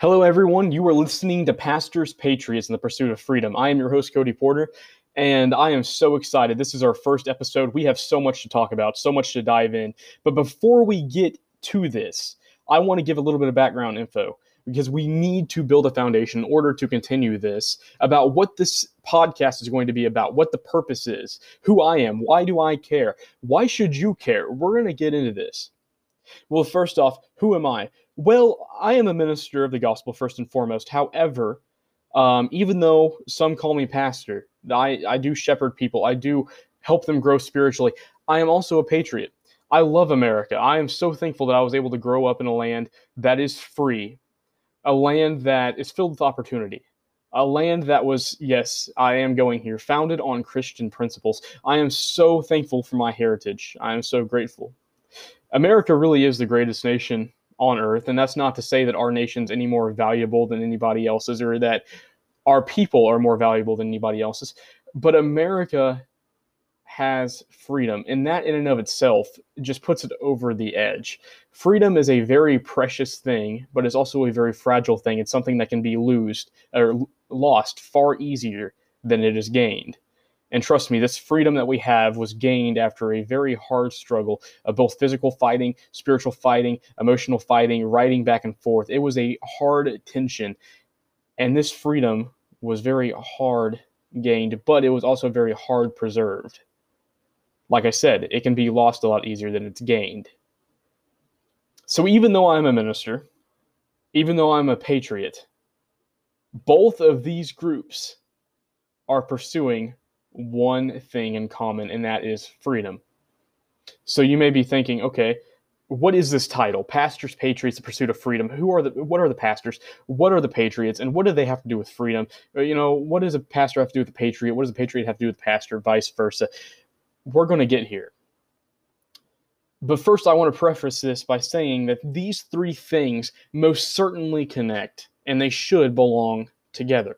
Hello, everyone. You are listening to Pastors Patriots in the Pursuit of Freedom. I am your host, Cody Porter, and I am so excited. This is our first episode. We have so much to talk about, so much to dive in. But before we get to this, I want to give a little bit of background info because we need to build a foundation in order to continue this about what this podcast is going to be about, what the purpose is, who I am, why do I care, why should you care? We're going to get into this. Well, first off, who am I? Well, I am a minister of the gospel first and foremost. However, even though some call me pastor, I do shepherd people. I do help them grow spiritually. I am also a patriot. I love America. I am so thankful that I was able to grow up in a land that is free, a land that is filled with opportunity, a land that was, yes, I am going here, founded on Christian principles. I am so thankful for my heritage. I am so grateful. America really is the greatest nation on earth, and that's not to say that our nation's any more valuable than anybody else's or that our people are more valuable than anybody else's, but America has freedom, and that in and of itself just puts it over the edge. Freedom is a very precious thing, but it's also a very fragile thing. It's something that can be lost far easier than it is gained. And trust me, this freedom that we have was gained after a very hard struggle of both physical fighting, spiritual fighting, emotional fighting, writing back and forth. It was a hard tension. And this freedom was very hard gained, but it was also very hard preserved. Like I said, it can be lost a lot easier than it's gained. So even though I'm a minister, even though I'm a patriot, both of these groups are pursuing one thing in common, and that is freedom. So you may be thinking, okay, what is this title? Pastors, Patriots, the Pursuit of Freedom. What are the pastors? What are the patriots? And what do they have to do with freedom? You know, what does a pastor have to do with a patriot? What does a patriot have to do with a pastor? Vice versa. We're going to get here. But first, I want to preface this by saying that these three things most certainly connect, and they should belong together.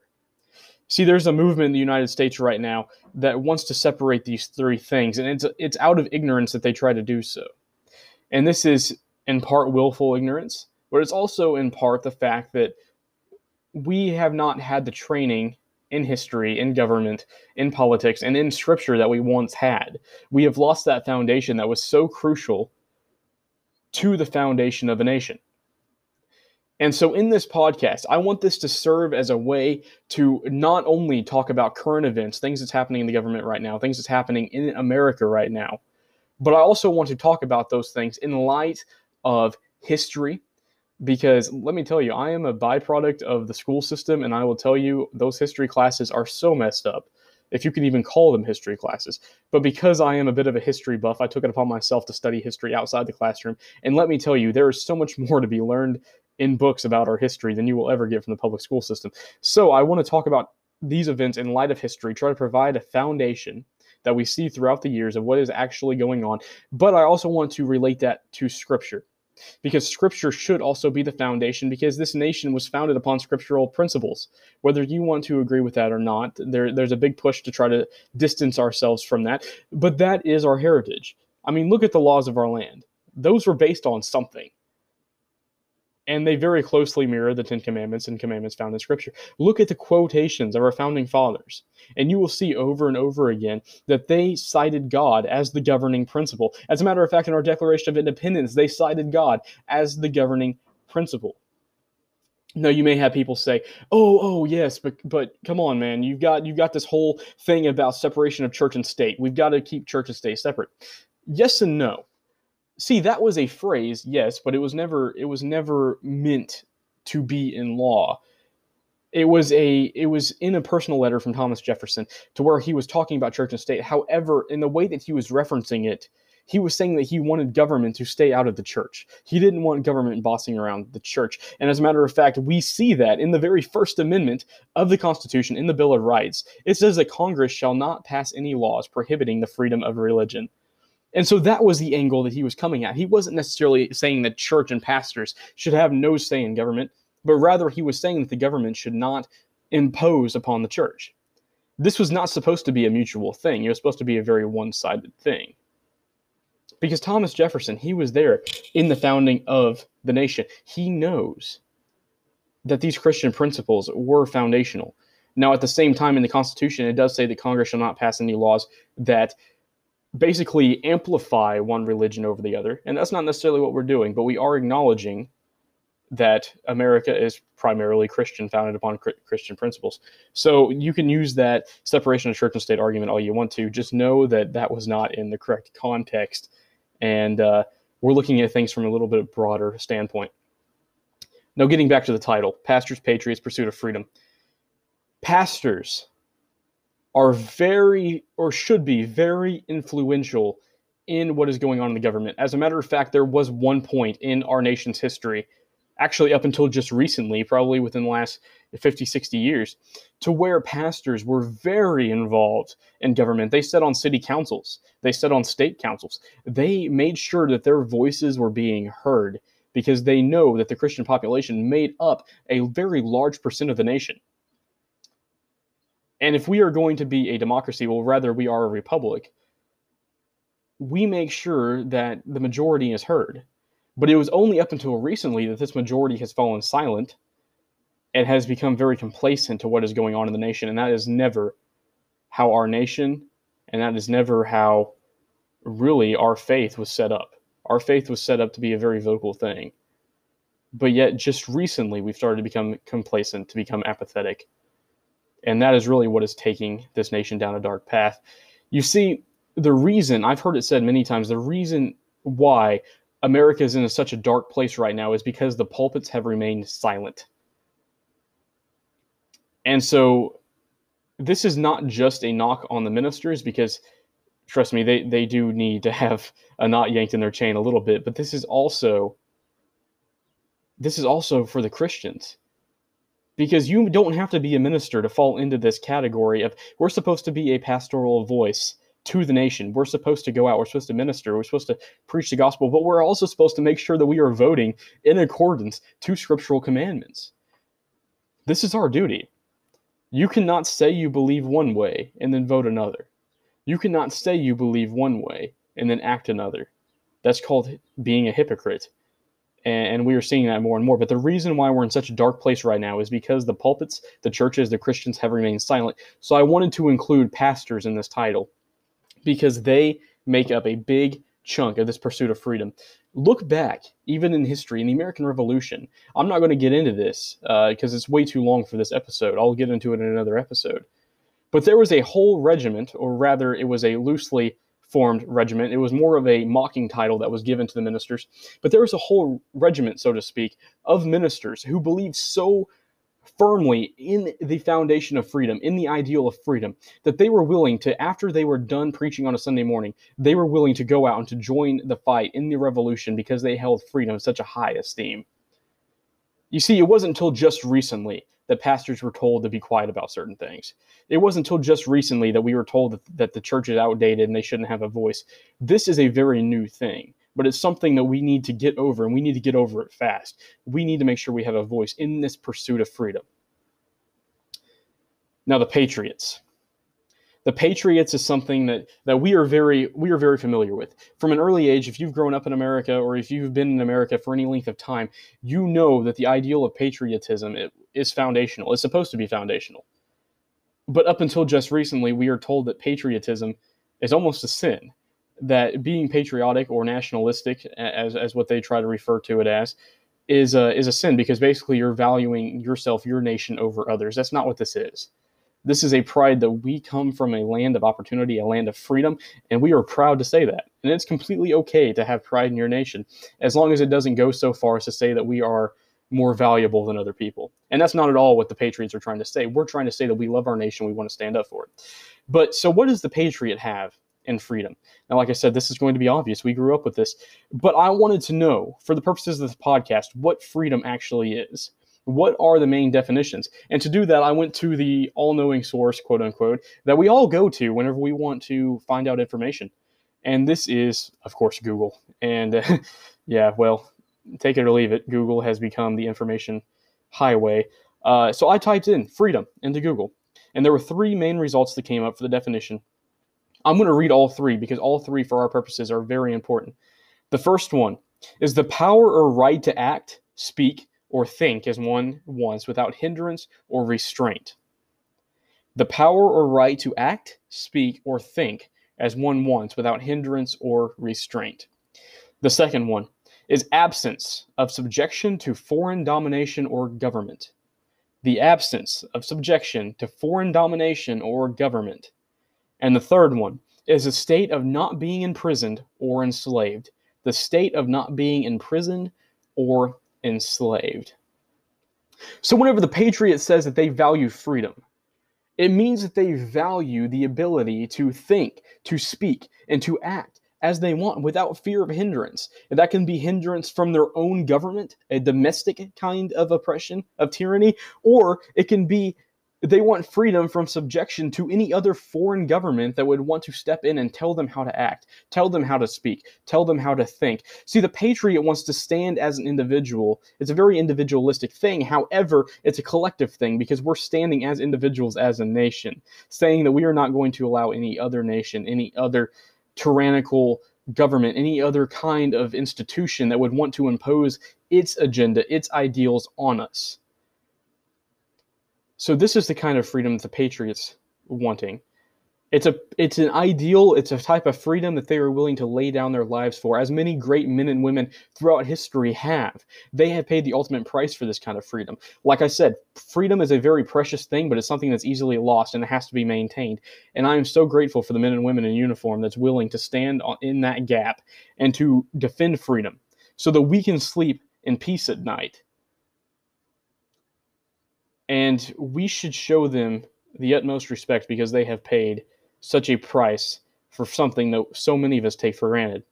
See, there's a movement in the United States right now that wants to separate these three things, and it's out of ignorance that they try to do so. And this is in part willful ignorance, but it's also in part the fact that we have not had the training in history, in government, in politics, and in scripture that we once had. We have lost that foundation that was so crucial to the foundation of a nation. And so in this podcast, I want this to serve as a way to not only talk about current events, things that's happening in the government right now, things that's happening in America right now, but I also want to talk about those things in light of history, because let me tell you, I am a byproduct of the school system, and I will tell you those history classes are so messed up, if you can even call them history classes. But because I am a bit of a history buff, I took it upon myself to study history outside the classroom. And let me tell you, there is so much more to be learned in books about our history than you will ever get from the public school system. So I want to talk about these events in light of history, try to provide a foundation that we see throughout the years of what is actually going on. But I also want to relate that to Scripture, because Scripture should also be the foundation, because this nation was founded upon scriptural principles. Whether you want to agree with that or not, there's a big push to try to distance ourselves from that. But that is our heritage. I mean, look at the laws of our land. Those were based on something. And they very closely mirror the Ten Commandments and commandments found in Scripture. Look at the quotations of our founding fathers, and you will see over and over again that they cited God as the governing principle. As a matter of fact, in our Declaration of Independence, they cited God as the governing principle. Now, you may have people say, oh, yes, but come on, man, you've got this whole thing about separation of church and state. We've got to keep church and state separate. Yes and no. See, that was a phrase, yes, but it was never meant to be in law. It was in a personal letter from Thomas Jefferson, to where he was talking about church and state. However, in the way that he was referencing it, he was saying that he wanted government to stay out of the church. He didn't want government bossing around the church. And as a matter of fact, we see that in the very First Amendment of the Constitution, in the Bill of Rights, it says that Congress shall not pass any laws prohibiting the freedom of religion. And so that was the angle that he was coming at. He wasn't necessarily saying that church and pastors should have no say in government, but rather he was saying that the government should not impose upon the church. This was not supposed to be a mutual thing. It was supposed to be a very one-sided thing. Because Thomas Jefferson, he was there in the founding of the nation. He knows that these Christian principles were foundational. Now, at the same time, in the Constitution, it does say that Congress shall not pass any laws that basically amplify one religion over the other. And that's not necessarily what we're doing, but we are acknowledging that America is primarily Christian, founded upon Christian principles. So you can use that separation of church and state argument all you want to. Just know that that was not in the correct context. And we're looking at things from a little bit broader standpoint. Now, getting back to the title, Pastors, Patriots, Pursuit of Freedom. Pastors are very, or should be very, influential in what is going on in the government. As a matter of fact, there was one point in our nation's history, actually up until just recently, probably within the last 50, 60 years, to where pastors were very involved in government. They sat on city councils. They sat on state councils. They made sure that their voices were being heard because they know that the Christian population made up a very large percent of the nation. And if we are going to be a democracy, well, rather we are a republic, we make sure that the majority is heard. But it was only up until recently that this majority has fallen silent and has become very complacent to what is going on in the nation. And that is never how our nation, and that is never how really our faith was set up. Our faith was set up to be a very vocal thing. But yet just recently we've started to become complacent, to become apathetic. And that is really what is taking this nation down a dark path. You see, the reason, I've heard it said many times, the reason why America is in such a dark place right now is because the pulpits have remained silent. And so this is not just a knock on the ministers, because trust me, they do need to have a knot yanked in their chain a little bit, but this is also for the Christians. Because you don't have to be a minister to fall into this category of, we're supposed to be a pastoral voice to the nation. We're supposed to go out. We're supposed to minister. We're supposed to preach the gospel. But we're also supposed to make sure that we are voting in accordance to scriptural commandments. This is our duty. You cannot say you believe one way and then vote another. You cannot say you believe one way and then act another. That's called being a hypocrite. And we are seeing that more and more. But the reason why we're in such a dark place right now is because the pulpits, the churches, the Christians have remained silent. So I wanted to include pastors in this title because they make up a big chunk of this pursuit of freedom. Look back, even in history, in the American Revolution. I'm not going to get into this because it's way too long for this episode. I'll get into it in another episode. But there was a whole regiment, or rather it was a loosely formed regiment. It was more of a mocking title that was given to the ministers, but there was a whole regiment, so to speak, of ministers who believed so firmly in the foundation of freedom, in the ideal of freedom, that they were willing to, after they were done preaching on a Sunday morning, they were willing to go out and to join the fight in the revolution because they held freedom in such a high esteem. You see, it wasn't until just recently that pastors were told to be quiet about certain things. It wasn't until just recently that we were told that the church is outdated and they shouldn't have a voice. This is a very new thing, but it's something that we need to get over, and we need to get over it fast. We need to make sure we have a voice in this pursuit of freedom. Now, the Patriots. The Patriots is something that we are very familiar with. From an early age, if you've grown up in America or if you've been in America for any length of time, you know that the ideal of patriotism is foundational. It's supposed to be foundational. But up until just recently, we are told that patriotism is almost a sin, that being patriotic or nationalistic, as what they try to refer to it as, is a sin because basically you're valuing yourself, your nation over others. That's not what this is. This is a pride that we come from a land of opportunity, a land of freedom, and we are proud to say that. And it's completely okay to have pride in your nation, as long as it doesn't go so far as to say that we are more valuable than other people. And that's not at all what the Patriots are trying to say. We're trying to say that we love our nation, we want to stand up for it. But so what does the Patriot have in freedom? Now, like I said, this is going to be obvious. We grew up with this. But I wanted to know, for the purposes of this podcast, what freedom actually is. What are the main definitions? And to do that, I went to the all-knowing source, quote-unquote, that we all go to whenever we want to find out information. And this is, of course, Google. And yeah, well, take it or leave it. Google has become the information highway. So I typed in freedom into Google. And there were three main results that came up for the definition. I'm going to read all three because all three, for our purposes, are very important. The first one is the power or right to act, speak, or think as one wants without hindrance or restraint. The power or right to act, speak, or think as one wants without hindrance or restraint. The second one is absence of subjection to foreign domination or government. The absence of subjection to foreign domination or government. And the third one is a state of not being imprisoned or enslaved. The state of not being imprisoned or enslaved. So whenever the Patriot says that they value freedom, it means that they value the ability to think, to speak, and to act as they want without fear of hindrance. And that can be hindrance from their own government, a domestic kind of oppression, of tyranny, or it can be they want freedom from subjection to any other foreign government that would want to step in and tell them how to act, tell them how to speak, tell them how to think. See, the patriot wants to stand as an individual. It's a very individualistic thing. However, it's a collective thing because we're standing as individuals, as a nation, saying that we are not going to allow any other nation, any other tyrannical government, any other kind of institution that would want to impose its agenda, its ideals on us. So this is the kind of freedom that the Patriots wanting. It's an ideal, it's a type of freedom that they are willing to lay down their lives for, as many great men and women throughout history have. They have paid the ultimate price for this kind of freedom. Like I said, freedom is a very precious thing, but it's something that's easily lost and it has to be maintained. And I am so grateful for the men and women in uniform that's willing to stand in that gap and to defend freedom so that we can sleep in peace at night. And we should show them the utmost respect because they have paid such a price for something that so many of us take for granted.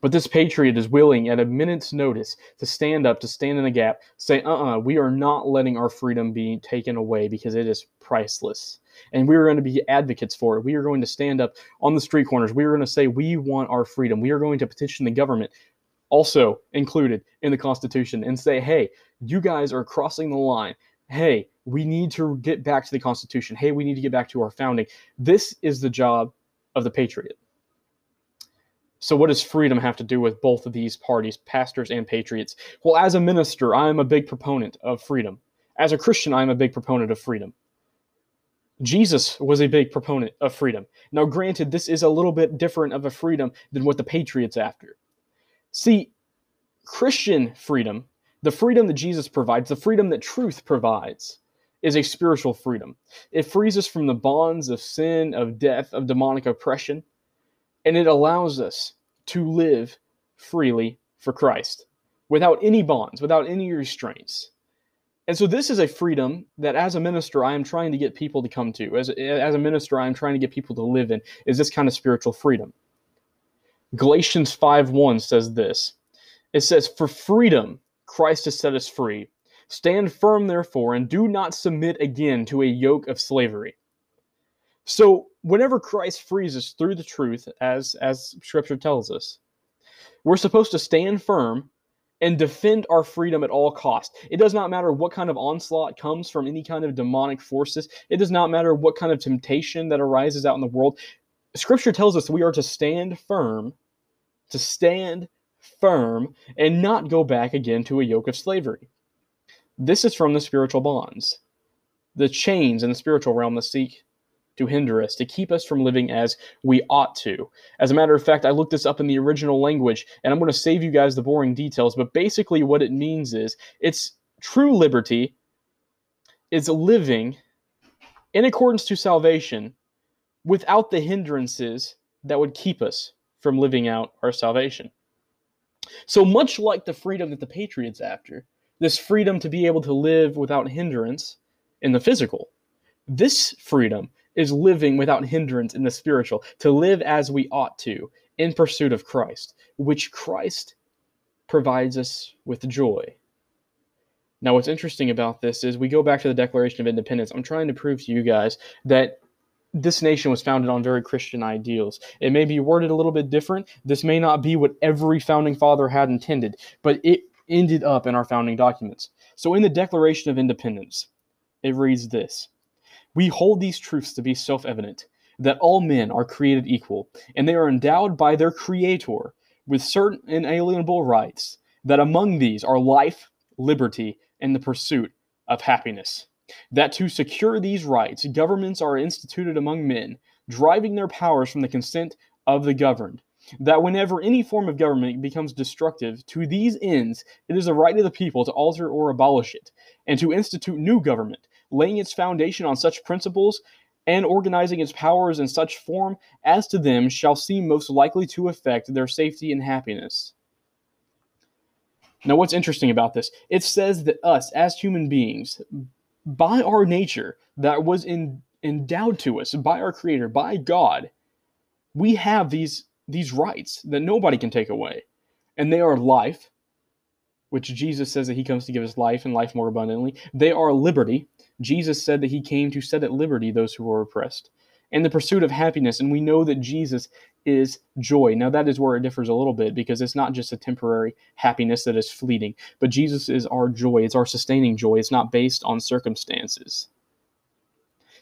But this patriot is willing at a minute's notice to stand up, to stand in the gap, say, we are not letting our freedom be taken away because it is priceless. And we are going to be advocates for it. We are going to stand up on the street corners. We are going to say we want our freedom. We are going to petition the government, also included in the Constitution, and say, hey, you guys are crossing the line. Hey, we need to get back to the Constitution. Hey, we need to get back to our founding. This is the job of the Patriot. So what does freedom have to do with both of these parties, pastors and patriots? Well, as a minister, I am a big proponent of freedom. As a Christian, I am a big proponent of freedom. Jesus was a big proponent of freedom. Now, granted, this is a little bit different of a freedom than what the Patriot's after. See, Christian freedom, the freedom that Jesus provides, the freedom that truth provides, is a spiritual freedom. It frees us from the bonds of sin, of death, of demonic oppression, and it allows us to live freely for Christ without any bonds, without any restraints. And so this is a freedom that as a minister, I am trying to get people to come to. As a minister, I am trying to get people to live in, is this kind of spiritual freedom. Galatians 5:1 says this. It says, "For freedom Christ has set us free. Stand firm, therefore, and do not submit again to a yoke of slavery." So whenever Christ frees us through the truth, as Scripture tells us, we're supposed to stand firm and defend our freedom at all costs. It does not matter what kind of onslaught comes from any kind of demonic forces. It does not matter what kind of temptation that arises out in the world. Scripture tells us we are to stand firm, and not go back again to a yoke of slavery. This is from the spiritual bonds, the chains in the spiritual realm that seek to hinder us, to keep us from living as we ought to. As a matter of fact, I looked this up in the original language, and I'm going to save you guys the boring details, but basically what it means is it's true liberty is living in accordance to salvation without the hindrances that would keep us from living out our salvation. So much like the freedom that the Patriot's after, this freedom to be able to live without hindrance in the physical, this freedom is living without hindrance in the spiritual, to live as we ought to in pursuit of Christ, which Christ provides us with joy. Now, what's interesting about this is we go back to the Declaration of Independence. I'm trying to prove to you guys that this nation was founded on very Christian ideals. It may be worded a little bit different. This may not be what every founding father had intended, but it ended up in our founding documents. So in the Declaration of Independence, it reads this: "We hold these truths to be self-evident, that all men are created equal, and they are endowed by their Creator with certain inalienable rights, that among these are life, liberty, and the pursuit of happiness. That to secure these rights, governments are instituted among men, driving their powers from the consent of the governed. That whenever any form of government becomes destructive to these ends, it is the right of the people to alter or abolish it, and to institute new government, laying its foundation on such principles and organizing its powers in such form as to them shall seem most likely to affect their safety and happiness. Now, what's interesting about this? It says that us, as human beings, by our nature that was endowed to us by our Creator, by God, we have these rights that nobody can take away. And they are life, which Jesus says that he comes to give us life and life more abundantly. They are liberty. Jesus said that he came to set at liberty those who were oppressed. And the pursuit of happiness. And we know that Jesus is joy. Now that is where it differs a little bit, because it's not just a temporary happiness that is fleeting. But Jesus is our joy. It's our sustaining joy. It's not based on circumstances.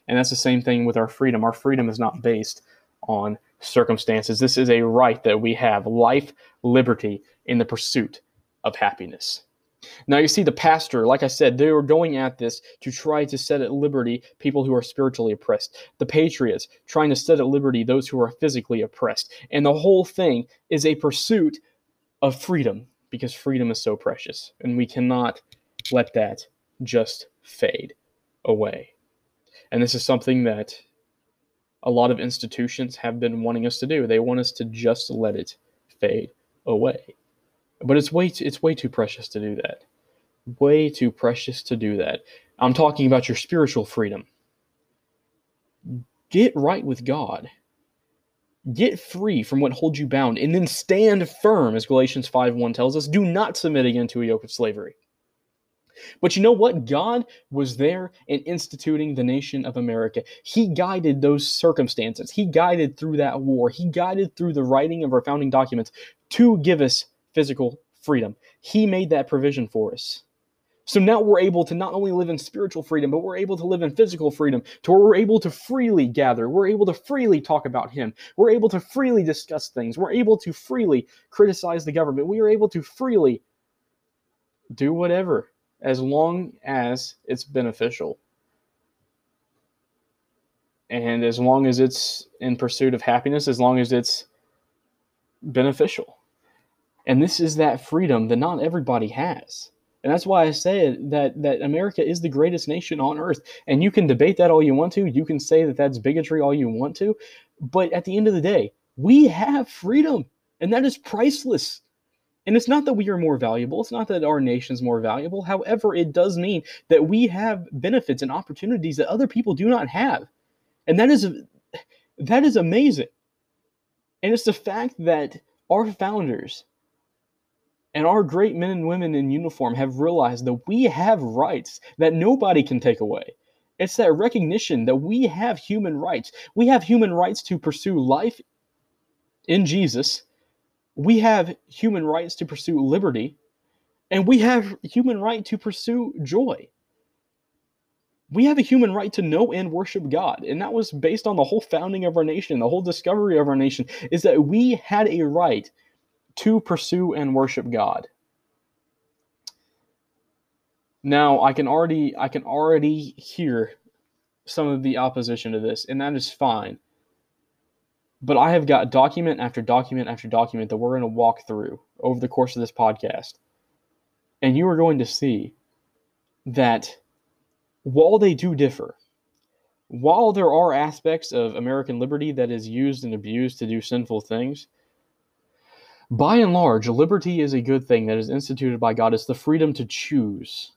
And that's the same thing with our freedom. Our freedom is not based on circumstances. This is a right that we have, life, liberty, in the pursuit of happiness. Now you see the pastor, like I said, they were going at this to try to set at liberty people who are spiritually oppressed. The patriots trying to set at liberty those who are physically oppressed. And the whole thing is a pursuit of freedom, because freedom is so precious. And we cannot let that just fade away. And this is something that a lot of institutions have been wanting us to do. They want us to just let it fade away. But it's way too precious to do that. Way too precious to do that. I'm talking about your spiritual freedom. Get right with God. Get free from what holds you bound, and then stand firm, as Galatians 5:1 tells us. Do not submit again to a yoke of slavery. But you know what? God was there in instituting the nation of America. He guided those circumstances. He guided through that war. He guided through the writing of our founding documents to give us physical freedom. He made that provision for us. So now we're able to not only live in spiritual freedom, but we're able to live in physical freedom, to where we're able to freely gather. We're able to freely talk about Him. We're able to freely discuss things. We're able to freely criticize the government. We are able to freely do whatever, as long as it's beneficial. And as long as it's in pursuit of happiness, as long as it's beneficial. And this is that freedom that not everybody has. And that's why I said that America is the greatest nation on earth. And you can debate that all you want to. You can say that that's bigotry all you want to. But at the end of the day, we have freedom. And that is priceless. And it's not that we are more valuable. It's not that our nation's more valuable. However, it does mean that we have benefits and opportunities that other people do not have. And that is amazing. And it's the fact that our founders and our great men and women in uniform have realized that we have rights that nobody can take away. It's that recognition that we have human rights. We have human rights to pursue life in Jesus. We have human rights to pursue liberty. And we have human right to pursue joy. We have a human right to know and worship God. And that was based on the whole founding of our nation, the whole discovery of our nation, is that we had a right to pursue and worship God. Now, I can already hear some of the opposition to this, and that is fine. But I have got document after document after document that we're going to walk through over the course of this podcast. And you are going to see that while they do differ, while there are aspects of American liberty that is used and abused to do sinful things, by and large, liberty is a good thing that is instituted by God. It's the freedom to choose.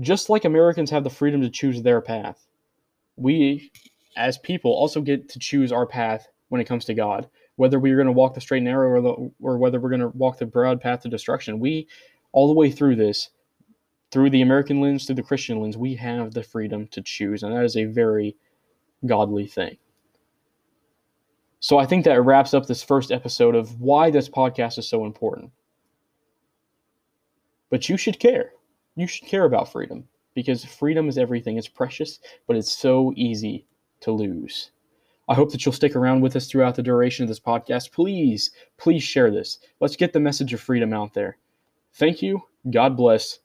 Just like Americans have the freedom to choose their path, we, as people, also get to choose our path when it comes to God. Whether we're going to walk the straight and narrow or whether we're going to walk the broad path to destruction, we, all the way through this, through the American lens, through the Christian lens, we have the freedom to choose. And that is a very godly thing. So I think that wraps up this first episode of why this podcast is so important. But you should care. You should care about freedom, because freedom is everything. It's precious, but it's so easy to lose. I hope that you'll stick around with us throughout the duration of this podcast. Please, please share this. Let's get the message of freedom out there. Thank you. God bless.